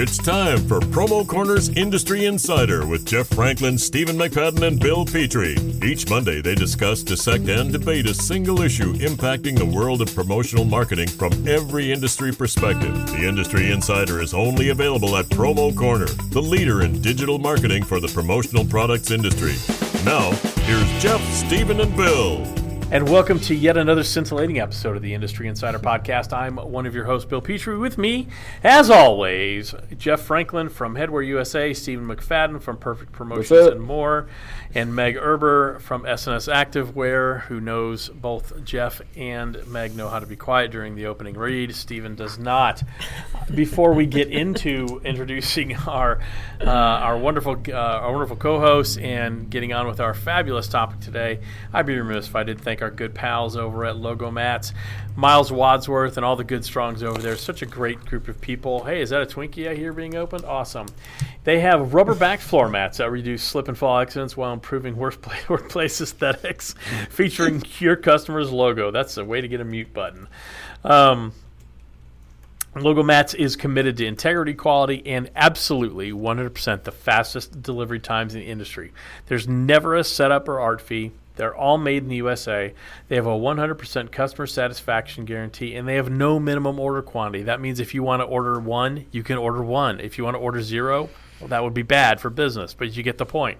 It's time for Promo Corner's Industry Insider with Jeff Franklin, Stephen McFadden, and Bill Petrie. Each Monday, they discuss, dissect, and debate a single issue impacting the world of promotional marketing from every industry perspective. The Industry Insider is only available at Promo Corner, the leader in digital marketing for the promotional products industry. Now, here's Jeff, Stephen, and Bill. And welcome to yet another scintillating episode of the Industry Insider Podcast. I'm one of your hosts, Bill Petrie. With me, as always, Jeff Franklin from Headwear USA, Stephen McFadden from Perfect Promotions and more, and Meg Erber from SNS Activewear, who knows both Jeff and Meg know how to be quiet during the opening read. Stephen does not. Before we get into introducing our wonderful co-hosts and getting on with our fabulous topic today, I'd be remiss if I didn't thank our good pals over at LogoMats, Miles Wadsworth, and all the good strongs over there. Such a great group of people. Hey, is that a Twinkie I hear being opened? Awesome. They have rubber-backed floor mats that reduce slip and fall accidents while improving workplace aesthetics, featuring your customer's logo. That's a way to get a mute button. LogoMats is committed to integrity, quality, and absolutely 100% the fastest delivery times in the industry. There's never a setup or art fee. They're all made in the USA. They have a 100% customer satisfaction guarantee, and they have no minimum order quantity. That means if you want to order one, you can order one. If you want to order zero, well, that would be bad for business, but you get the point.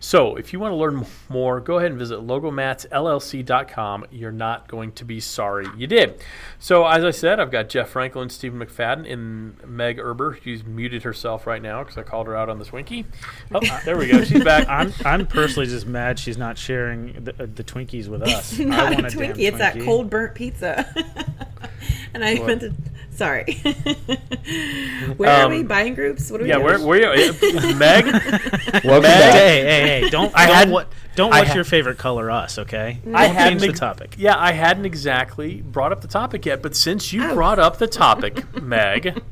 So if you want to learn more, go ahead and visit LogoMatsLLC.com. You're not going to be sorry you did. So as I said, I've got Jeff Franklin, Stephen McFadden, and Meg Erber. She's muted herself right now because I called her out on the Twinkie. Oh, there we go. She's back. I'm personally just mad she's not sharing the Twinkies with us. It's not a Twinkie. It's that cold burnt pizza. And I meant to... Sorry. Where are we? Buying groups? What are we doing? Yeah, where are you? Meg? Welcome back. Hey. What's your favorite color us, okay? Don't change the topic. Yeah, I hadn't exactly brought up the topic yet, but since you brought up the topic, Meg,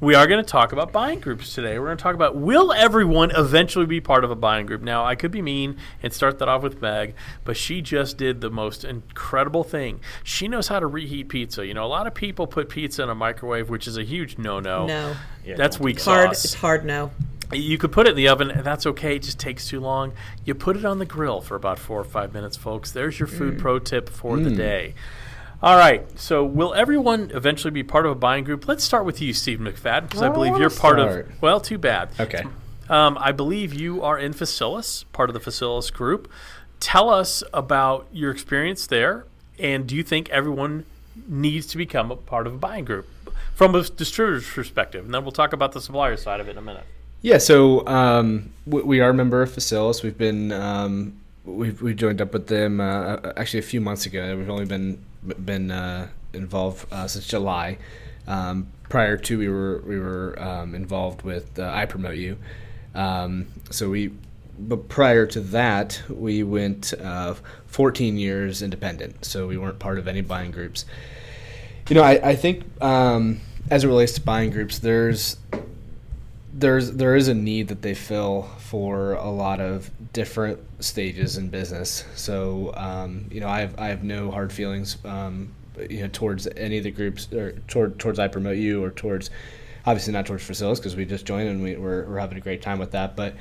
we are going to talk about buying groups today. We're going to talk about, will everyone eventually be part of a buying group? Now, I could be mean and start that off with Meg, but she just did the most incredible thing. She knows how to reheat pizza. You know, a lot of people put pizza in a microwave, which is a huge no-no. No. Yeah, that's weak sauce. It's hard no. You could put it in the oven, and that's okay. It just takes too long. You put it on the grill for about 4 or 5 minutes, folks. There's your food pro tip for the day. All right, so will everyone eventually be part of a buying group? Let's start with you, Steve McFadden, because I believe you're part of – well, too bad. Okay. I believe you are in Facilis, part of the Facilis group. Tell us about your experience there, and do you think everyone needs to become a part of a buying group from a distributor's perspective? And then we'll talk about the supplier side of it in a minute. Yeah, so we are a member of Facilis. We've been we joined up with them actually a few months ago. We've only been involved since July. Prior to we were involved with iPromoteU. But prior to that, we went 14 years independent. So we weren't part of any buying groups. You know, I think as it relates to buying groups, there is a need that they fill for a lot of different stages in business. So you know, I have no hard feelings you know, towards any of the groups, or towards iPromoteU, or towards, obviously not towards Facilis, because we just joined and we're having a great time with that. But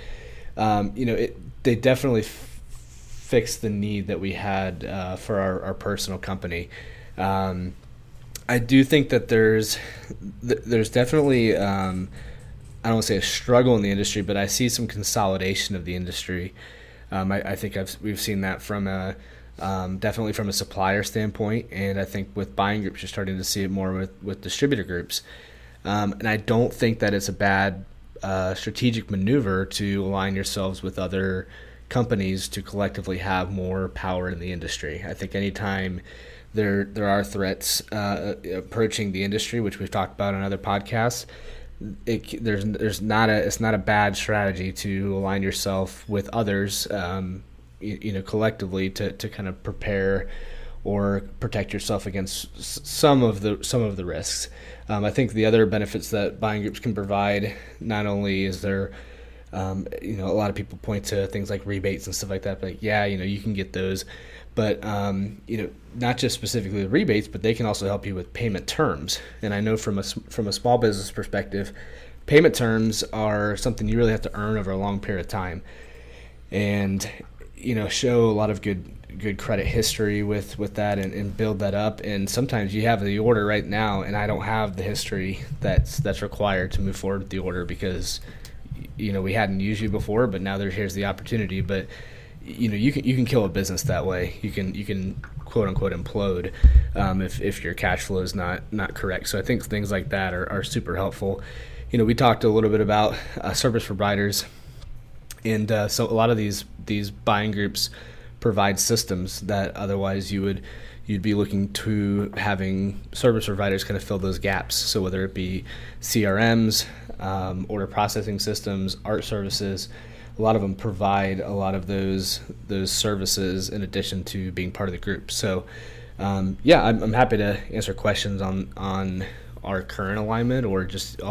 you know, they definitely fixed the need that we had for our personal company. I do think that there's definitely I don't want to say a struggle in the industry, but I see some consolidation of the industry. I think we've seen that from a definitely from a supplier standpoint, and I think with buying groups, you're starting to see it more with distributor groups. And I don't think that it's a bad strategic maneuver to align yourselves with other companies to collectively have more power in the industry. I think anytime there are threats approaching the industry, which we've talked about on other podcasts, it's not a bad strategy to align yourself with others, you know, collectively to kind of prepare or protect yourself against some of the risks. I think the other benefits that buying groups can provide, not only is there, you know, a lot of people point to things like rebates and stuff like that, but like, yeah, you know, you can get those. But, you know, not just specifically the rebates, but they can also help you with payment terms. And I know from a small business perspective, payment terms are something you really have to earn over a long period of time, and you know, show a lot of good credit history with that, and build that up. And sometimes you have the order right now, and I don't have the history that's required to move forward with the order, because you know, we hadn't used you before, but now here's the opportunity. But you know, you can kill a business that way. You can quote unquote implode if your cash flow is not correct. So I think things like that are super helpful. You know, we talked a little bit about service providers, and so a lot of these buying groups provide systems that otherwise you'd be looking to having service providers kind of fill those gaps. So whether it be CRMs, order processing systems, art services, a lot of them provide a lot of those services in addition to being part of the group. So I'm happy to answer questions on our current alignment, or just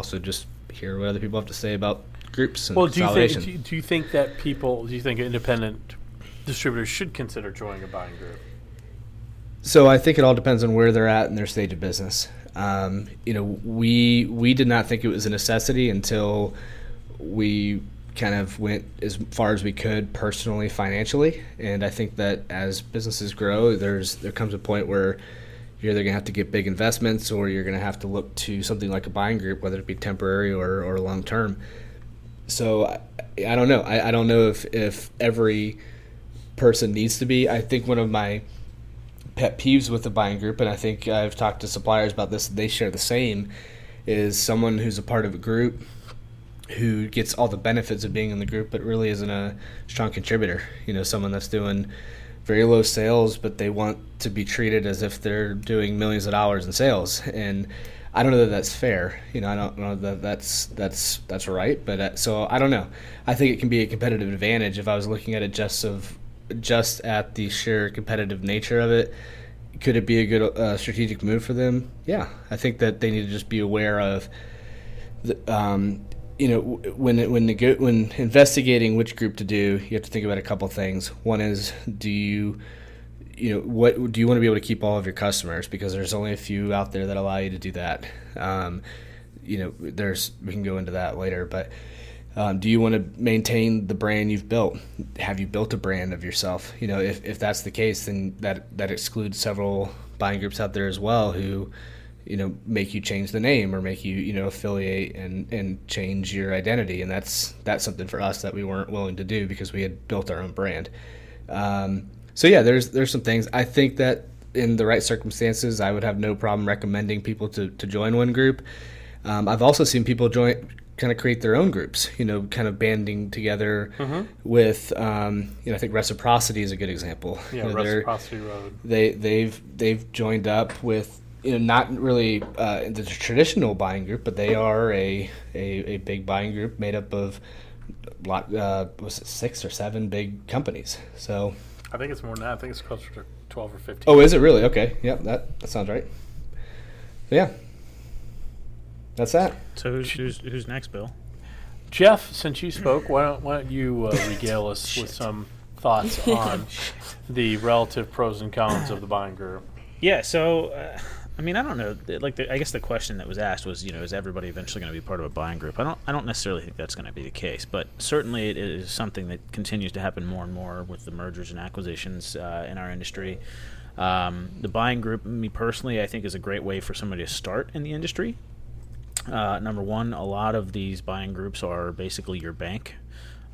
hear what other people have to say about groups and consolidation. Do you think independent distributors should consider joining a buying group? So I think it all depends on where they're at in their stage of business. You know, we did not think it was a necessity until we kind of went as far as we could personally, financially. And I think that as businesses grow, there comes a point where you're either going to have to get big investments, or you're going to have to look to something like a buying group, whether it be temporary or long term. So I don't know. I don't know if every person needs to be. I think one of my pet peeves with the buying group, and I think I've talked to suppliers about this, they share the same, is someone who's a part of a group who gets all the benefits of being in the group but really isn't a strong contributor. You know, someone that's doing very low sales, but they want to be treated as if they're doing millions of dollars in sales. And I don't know that that's fair. You know, I don't know that that's right. But so I don't know. I think it can be a competitive advantage. If I was looking at it just at the sheer competitive nature of it, could it be a good strategic move for them? Yeah, I think that they need to just be aware of the, you know, when investigating which group to do, you have to think about a couple things. One is, do you want to be able to keep all of your customers? Because there's only a few out there that allow you to do that. You know, we can go into that later, but do you want to maintain the brand you've built? Have you built a brand of yourself? You know, if that's the case, then that excludes several buying groups out there as well who, you know, make you change the name or make you, you know, affiliate and change your identity. And that's something for us that we weren't willing to do because we had built our own brand. So yeah, there's some things. I think that in the right circumstances, I would have no problem recommending people to join one group. I've also seen people kind of create their own groups, you know, kind of banding together with, you know, I think Reciprocity is a good example. Yeah, you know, Reciprocity Road. They've joined up with, you know, not really the traditional buying group, but they are a big buying group made up of was it 6 or 7 big companies. So I think it's more than that. I think it's closer to 12 or 15. Oh, is it really? Okay. Yep, that sounds right. So, yeah. That's that. So who's next, Bill? Jeff, since you spoke, why don't you regale us with some thoughts on the relative pros and cons of the buying group? Yeah, so, I mean, I don't know. Like, I guess the question that was asked was, you know, is everybody eventually going to be part of a buying group? I don't necessarily think that's going to be the case, but certainly it is something that continues to happen more and more with the mergers and acquisitions in our industry. The buying group, me personally, I think is a great way for somebody to start in the industry. Number one, a lot of these buying groups are basically your bank,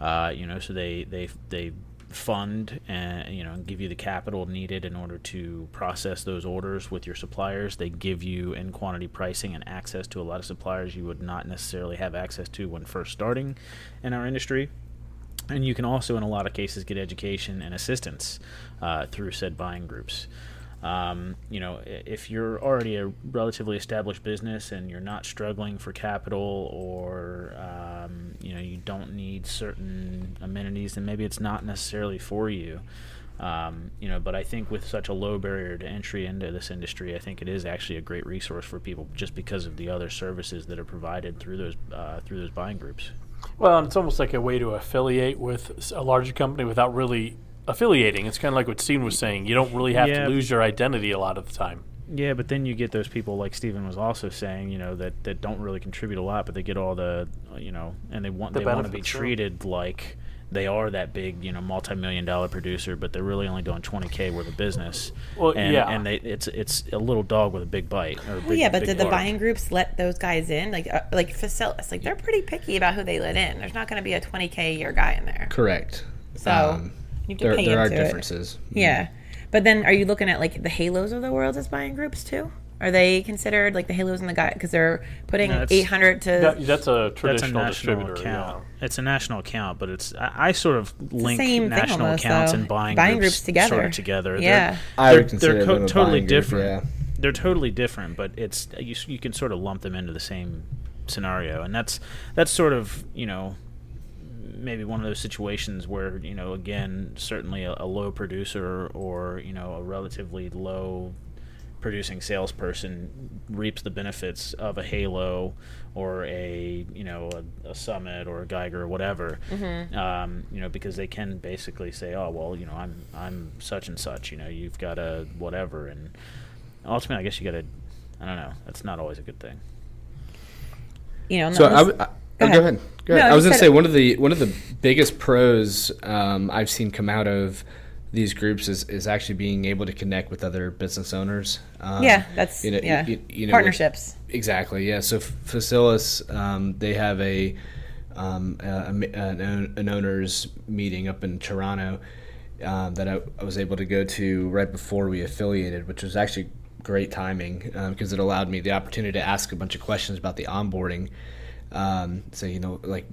you know, so they fund and, you know, give you the capital needed in order to process those orders with your suppliers. They give you in quantity pricing and access to a lot of suppliers you would not necessarily have access to when first starting in our industry. And you can also, in a lot of cases, get education and assistance through said buying groups. You know, if you're already a relatively established business and you're not struggling for capital or, you know, you don't need certain amenities, then maybe it's not necessarily for you. You know, but I think with such a low barrier to entry into this industry, I think it is actually a great resource for people just because of the other services that are provided through those buying groups. Well, and it's almost like a way to affiliate with a larger company without really affiliating. It's kind of like what Stephen was saying. You don't really have to lose your identity a lot of the time. Yeah, but then you get those people, like Stephen was also saying, you know, that don't really contribute a lot, but they get all the, you know, and they want to be treated like they are that big, you know, multi-million-dollar producer, but they're really only doing $20K worth of business. Well, and, yeah, and it's a little dog with a big bite. Or a big, yeah, but did the buying groups let those guys in? Like Facilis, like they're pretty picky about who they let in. There's not going to be a $20K a year guy in there. Correct. So you have to pay into it. There are differences. Yeah. But then are you looking at, like, the Halos of the world as buying groups, too? Are they considered, like, the Halos and the guy? Because they're putting 800 to... That's a traditional distributor account. Yeah. It's a national account, but it's... I sort of link national almost, accounts though. And buying groups together. Sort of together. Yeah. They're totally different. Group, yeah. They're totally different, but it's you can sort of lump them into the same scenario. And that's sort of, you know... maybe one of those situations where, you know, again, certainly a low producer or, you know, a relatively low producing salesperson reaps the benefits of a Halo or a, you know, a Summit or a Geiger or whatever, mm-hmm. You know, because they can basically say, oh, well, you know, I'm such and such, you know, you've got a whatever. And ultimately, I guess you got to, I don't know, that's not always a good thing. You know, Go ahead. I was going to say one of the biggest pros I've seen come out of these groups is actually being able to connect with other business owners. Partnerships. Exactly. Yeah. So Facilis, they have an owners meeting up in Toronto that I was able to go to right before we affiliated, which was actually great timing because it allowed me the opportunity to ask a bunch of questions about the onboarding. So, you know, like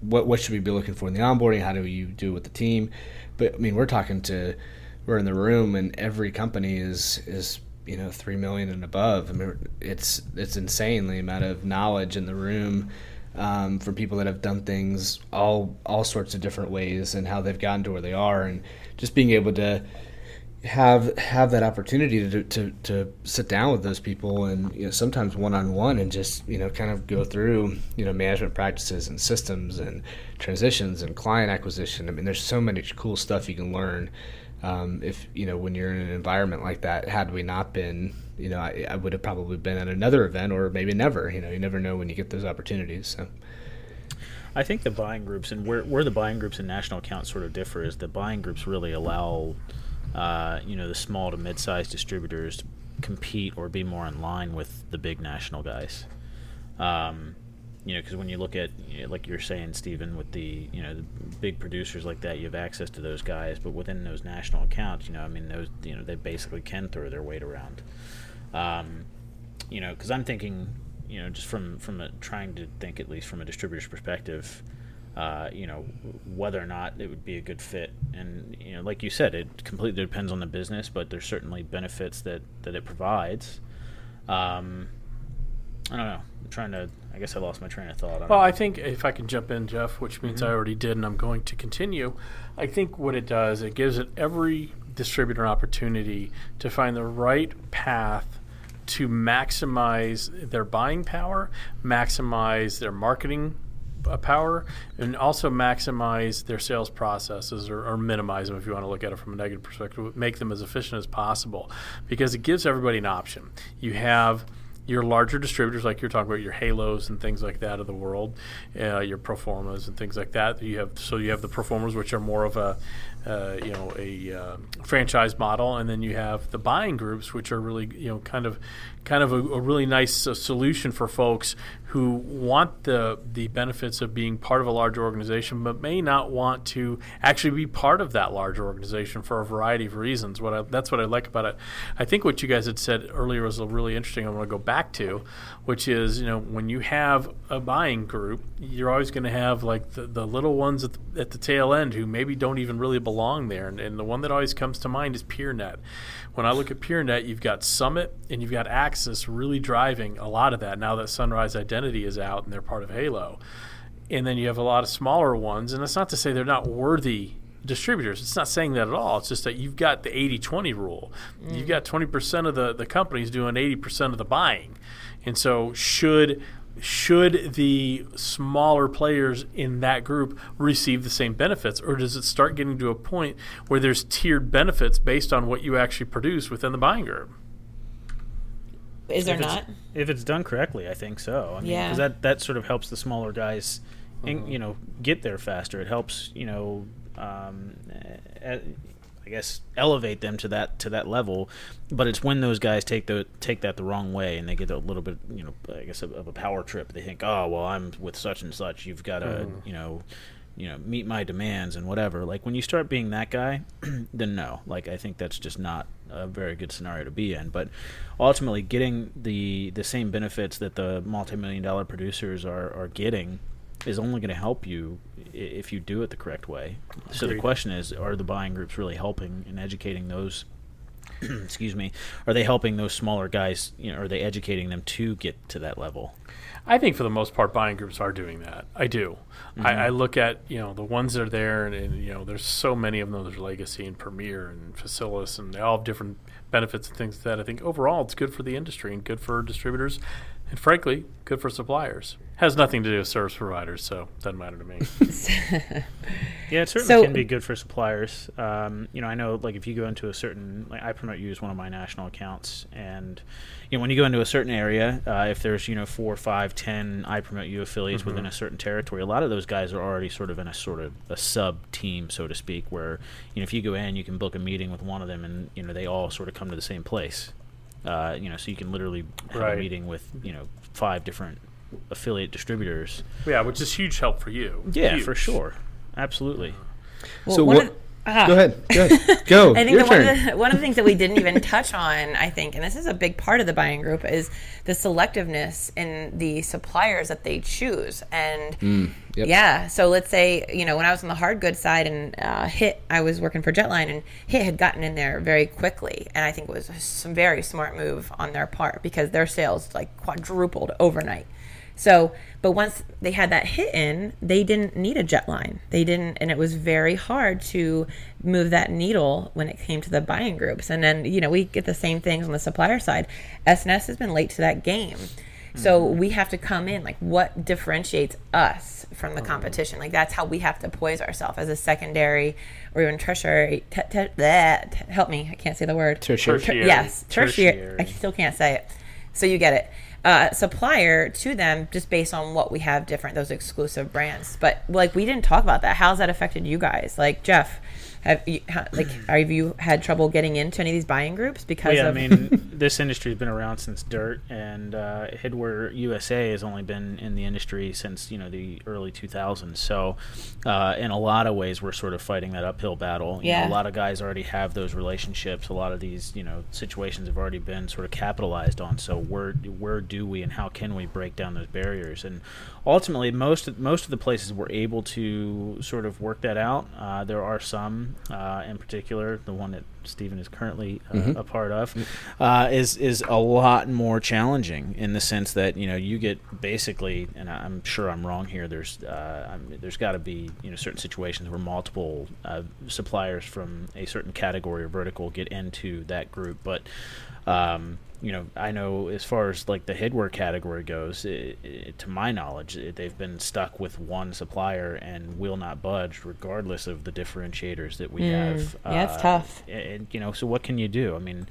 what should we be looking for in the onboarding? How do you do with the team? But I mean, we're in the room and every company is, you know, 3 million and above. I mean, it's insane the amount of knowledge in the room, for people that have done things all sorts of different ways and how they've gotten to where they are. And just being able to have that opportunity to sit down with those people and, you know, sometimes one-on-one and just, you know, kind of go through, you know, management practices and systems and transitions and client acquisition. I mean, there's so many cool stuff you can learn if, you know, when you're in an environment like that. Had we not been, you know, I would have probably been at another event or maybe never. You know, you never know when you get those opportunities. So I think the buying groups and where the buying groups and national accounts sort of differ is the buying groups really allow you know, the small to mid-sized distributors to compete or be more in line with the big national guys. You know, because when you look at, you know, like you're saying, Stephen, with the, you know, the big producers like that, you have access to those guys. But within those national accounts, you know, I mean, those, you know, they basically can throw their weight around. You know, because I'm thinking, you know, just trying to think at least from a distributor's perspective. You know, whether or not it would be a good fit. And, you know, like you said, it completely depends on the business, but there's certainly benefits that it provides. I don't know. I guess I lost my train of thought. I think if I can jump in, Jeff, which means I already did and I'm going to continue, I think what it does, it gives every distributor an opportunity to find the right path to maximize their buying power, maximize their marketing power, and also maximize their sales processes or minimize them if you want to look at it from a negative perspective, make them as efficient as possible, because it gives everybody an option. You have your larger distributors, like you're talking about, your Halos and things like that of the world, your Proformas and things like that. You have the Proformas, which are more of a franchise model, and then you have the buying groups, which are really, you know, kind of a really nice solution for folks who want the benefits of being part of a larger organization, but may not want to actually be part of that larger organization for a variety of reasons. That's what I like about it. I think what you guys had said earlier was really interesting. I want to go back to, which is, you know, when you have a buying group, you're always going to have like the little ones at the tail end who maybe don't even really belong there. And the one that always comes to mind is PeerNet. When I look at PeerNet, you've got Summit and you've got Axis really driving a lot of that now that Sunrise Identity is out and they're part of Halo. And then you have a lot of smaller ones, and that's not to say they're not worthy distributors. It's not saying that at all. It's just that you've got the 80-20 rule. Mm. You've got 20% of the companies doing 80% of the buying. And so should the smaller players in that group receive the same benefits, or does it start getting to a point where there's tiered benefits based on what you actually produce within the buying group? Is there not? If it's done correctly, I think so. I mean, yeah. Because that sort of helps the smaller guys, get there faster. It helps, I guess, elevate them to that level. But it's when those guys take that the wrong way and they get a little bit, I guess, of a power trip. They think, oh, well, I'm with such and such. You've got to, meet my demands and whatever. Like, when you start being that guy, then no. Like, I think that's just not a very good scenario to be in. But ultimately, getting the same benefits that the multi-million-dollar producers are getting is only going to help you if you do it the correct way. Agreed. So the question is, are the buying groups really helping and educating those excuse me, are they helping those smaller guys, are they educating them to get to that level? I think for the most part, buying groups are doing that. I do. Mm-hmm. I look at, the ones that are there, and there's so many of them. There's Legacy and Premier and Facilis, and they all have different benefits and things that I think overall it's good for the industry and good for distributors and, frankly, good for suppliers. Has nothing to do with service providers, so it doesn't matter to me. Yeah, it certainly can be good for suppliers. I know, like, if you go into a certain, like, iPromoteU is one of my national accounts, and when you go into a certain area, if there's 4, 5, 10 iPromoteU affiliates mm-hmm. within a certain territory, a lot of those guys are already sort of in a sub team, so to speak, where if you go in, you can book a meeting with one of them, and they all sort of come to the same place. So you can literally have right. a meeting with 5 different affiliate distributors, which is huge help for you. Yeah, huge. For sure, absolutely. Well, so go ahead. Go. I think your turn. One of the things that we didn't even touch on, I think, and this is a big part of the buying group, is the selectiveness in the suppliers that they choose. And so let's say when I was on the hard goods side and Hit, I was working for Jetline, and Hit had gotten in there very quickly, and I think it was a very smart move on their part because their sales like quadrupled overnight. So, but once they had that hit in, they didn't need a Jetline. They didn't, and it was very hard to move that needle when it came to the buying groups. And then, we get the same things on the supplier side. SNS has been late to that game. Mm-hmm. So we have to come in, like, what differentiates us from the competition? Like, that's how we have to poise ourselves as a secondary or even tertiary. Help me, I can't say the word. Tertiary. Yes, tertiary. I still can't say it. So you get it. Supplier to them just based on what we have different, those exclusive brands. But, like, we didn't talk about that. How's that affected you guys? Like, Jeff, have you had trouble getting into any of these buying groups because of... I mean, this industry has been around since dirt, and Headwear USA has only been in the industry since, the early 2000s. So in a lot of ways, we're sort of fighting that uphill battle. You know, a lot of guys already have those relationships. A lot of these, situations have already been sort of capitalized on. So where do we and how can we break down those barriers? And ultimately, most of the places we're able to sort of work that out. There are some... in particular, the one that Stephen is currently a part of, is a lot more challenging in the sense that you get basically, and I'm sure I'm wrong here. There's got to be certain situations where multiple suppliers from a certain category or vertical get into that group, but. I know as far as like the headwear category goes, to my knowledge, they've been stuck with one supplier and will not budge regardless of the differentiators that we have. Yeah, it's tough. And, so what can you do? I mean,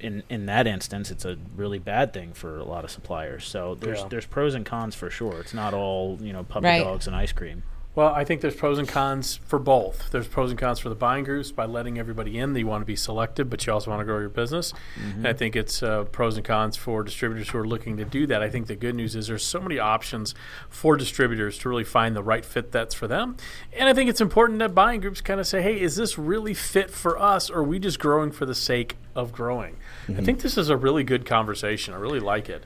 in that instance, it's a really bad thing for a lot of suppliers. So there's pros and cons for sure. It's not all, puppy dogs and ice cream. Well, I think there's pros and cons for both. There's pros and cons for the buying groups by letting everybody in. You want to be selective, but you also want to grow your business. Mm-hmm. And I think it's pros and cons for distributors who are looking to do that. I think the good news is there's so many options for distributors to really find the right fit that's for them. And I think it's important that buying groups kind of say, hey, is this really fit for us, or are we just growing for the sake of growing? Mm-hmm. I think this is a really good conversation. I really like it.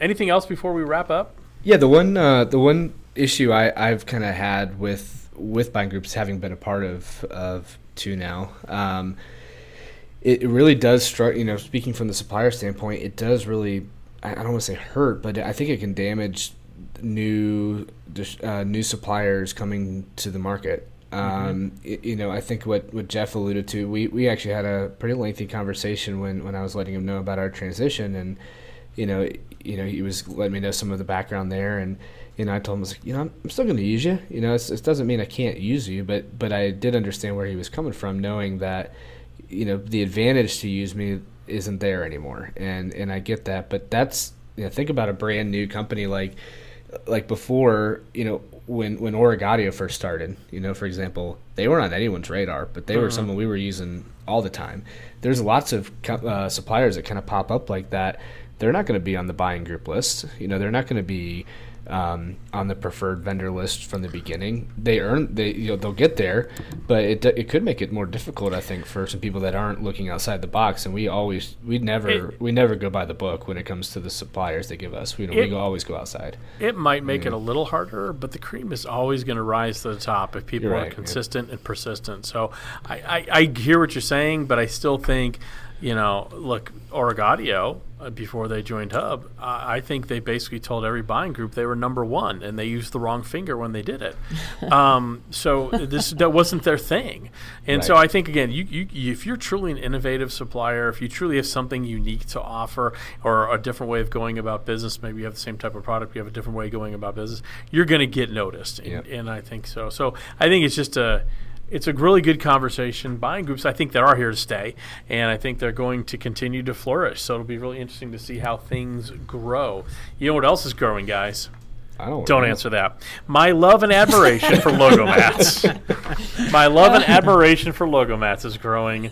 Anything else before we wrap up? Yeah, the one issue I've kind of had with buying groups, having been a part of two now, it really does speaking from the supplier standpoint, it does really, I don't want to say hurt, but I think it can damage new suppliers coming to the market. I think what Jeff alluded to, we actually had a pretty lengthy conversation when I was letting him know about our transition, and he was letting me know some of the background there, and I told him, I was like, I'm still going to use you. It doesn't mean I can't use you, but I did understand where he was coming from, knowing that the advantage to use me isn't there anymore. And I get that, but that's, you know, think about a brand new company like before, you know, when OrigAudio first started, you know, for example, they weren't on anyone's radar, but they were someone we were using all the time. There's lots of suppliers that kind of pop up like that. They're not going to be on the buying group list. You know, they're not going to be on the preferred vendor list from the beginning. They'll get there, but it could make it more difficult, I think, for some people that aren't looking outside the box. And we never go by the book when it comes to the suppliers they give us. We always go outside. It might make it a little harder, but the cream is always going to rise to the top if people are consistent and persistent. So I hear what you're saying, but I still think, you know, look, OrigAudio, before they joined Hub, I think they basically told every buying group they were number one, and they used the wrong finger when they did it. So that wasn't their thing. And so I think, again, you if you're truly an innovative supplier, if you truly have something unique to offer or a different way of going about business, maybe you have the same type of product, you have a different way of going about business, you're going to get noticed. Yep. And I think so. So I think it's just It's a really good conversation. Buying groups, I think, that are here to stay, and I think they're going to continue to flourish. So it'll be really interesting to see how things grow. You know what else is growing, guys? Don't answer that. My love and admiration for LogoMats. My love and admiration for LogoMats is growing.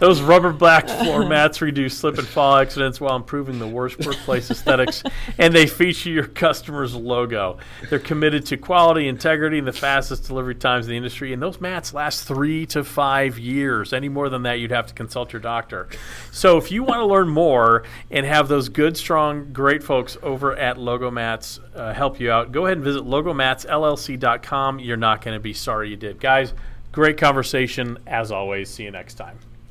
Those rubber black floor mats reduce slip and fall accidents while improving the worst workplace aesthetics, and they feature your customer's logo. They're committed to quality, integrity, and the fastest delivery times in the industry, and those mats last 3 to 5 years. Any more than that, you'd have to consult your doctor. So if you want to learn more and have those good, strong, great folks over at LogoMats help you out, go ahead and visit LogoMatsLLC.com. You're not going to be sorry you did. Guys, great conversation as always. See you next time.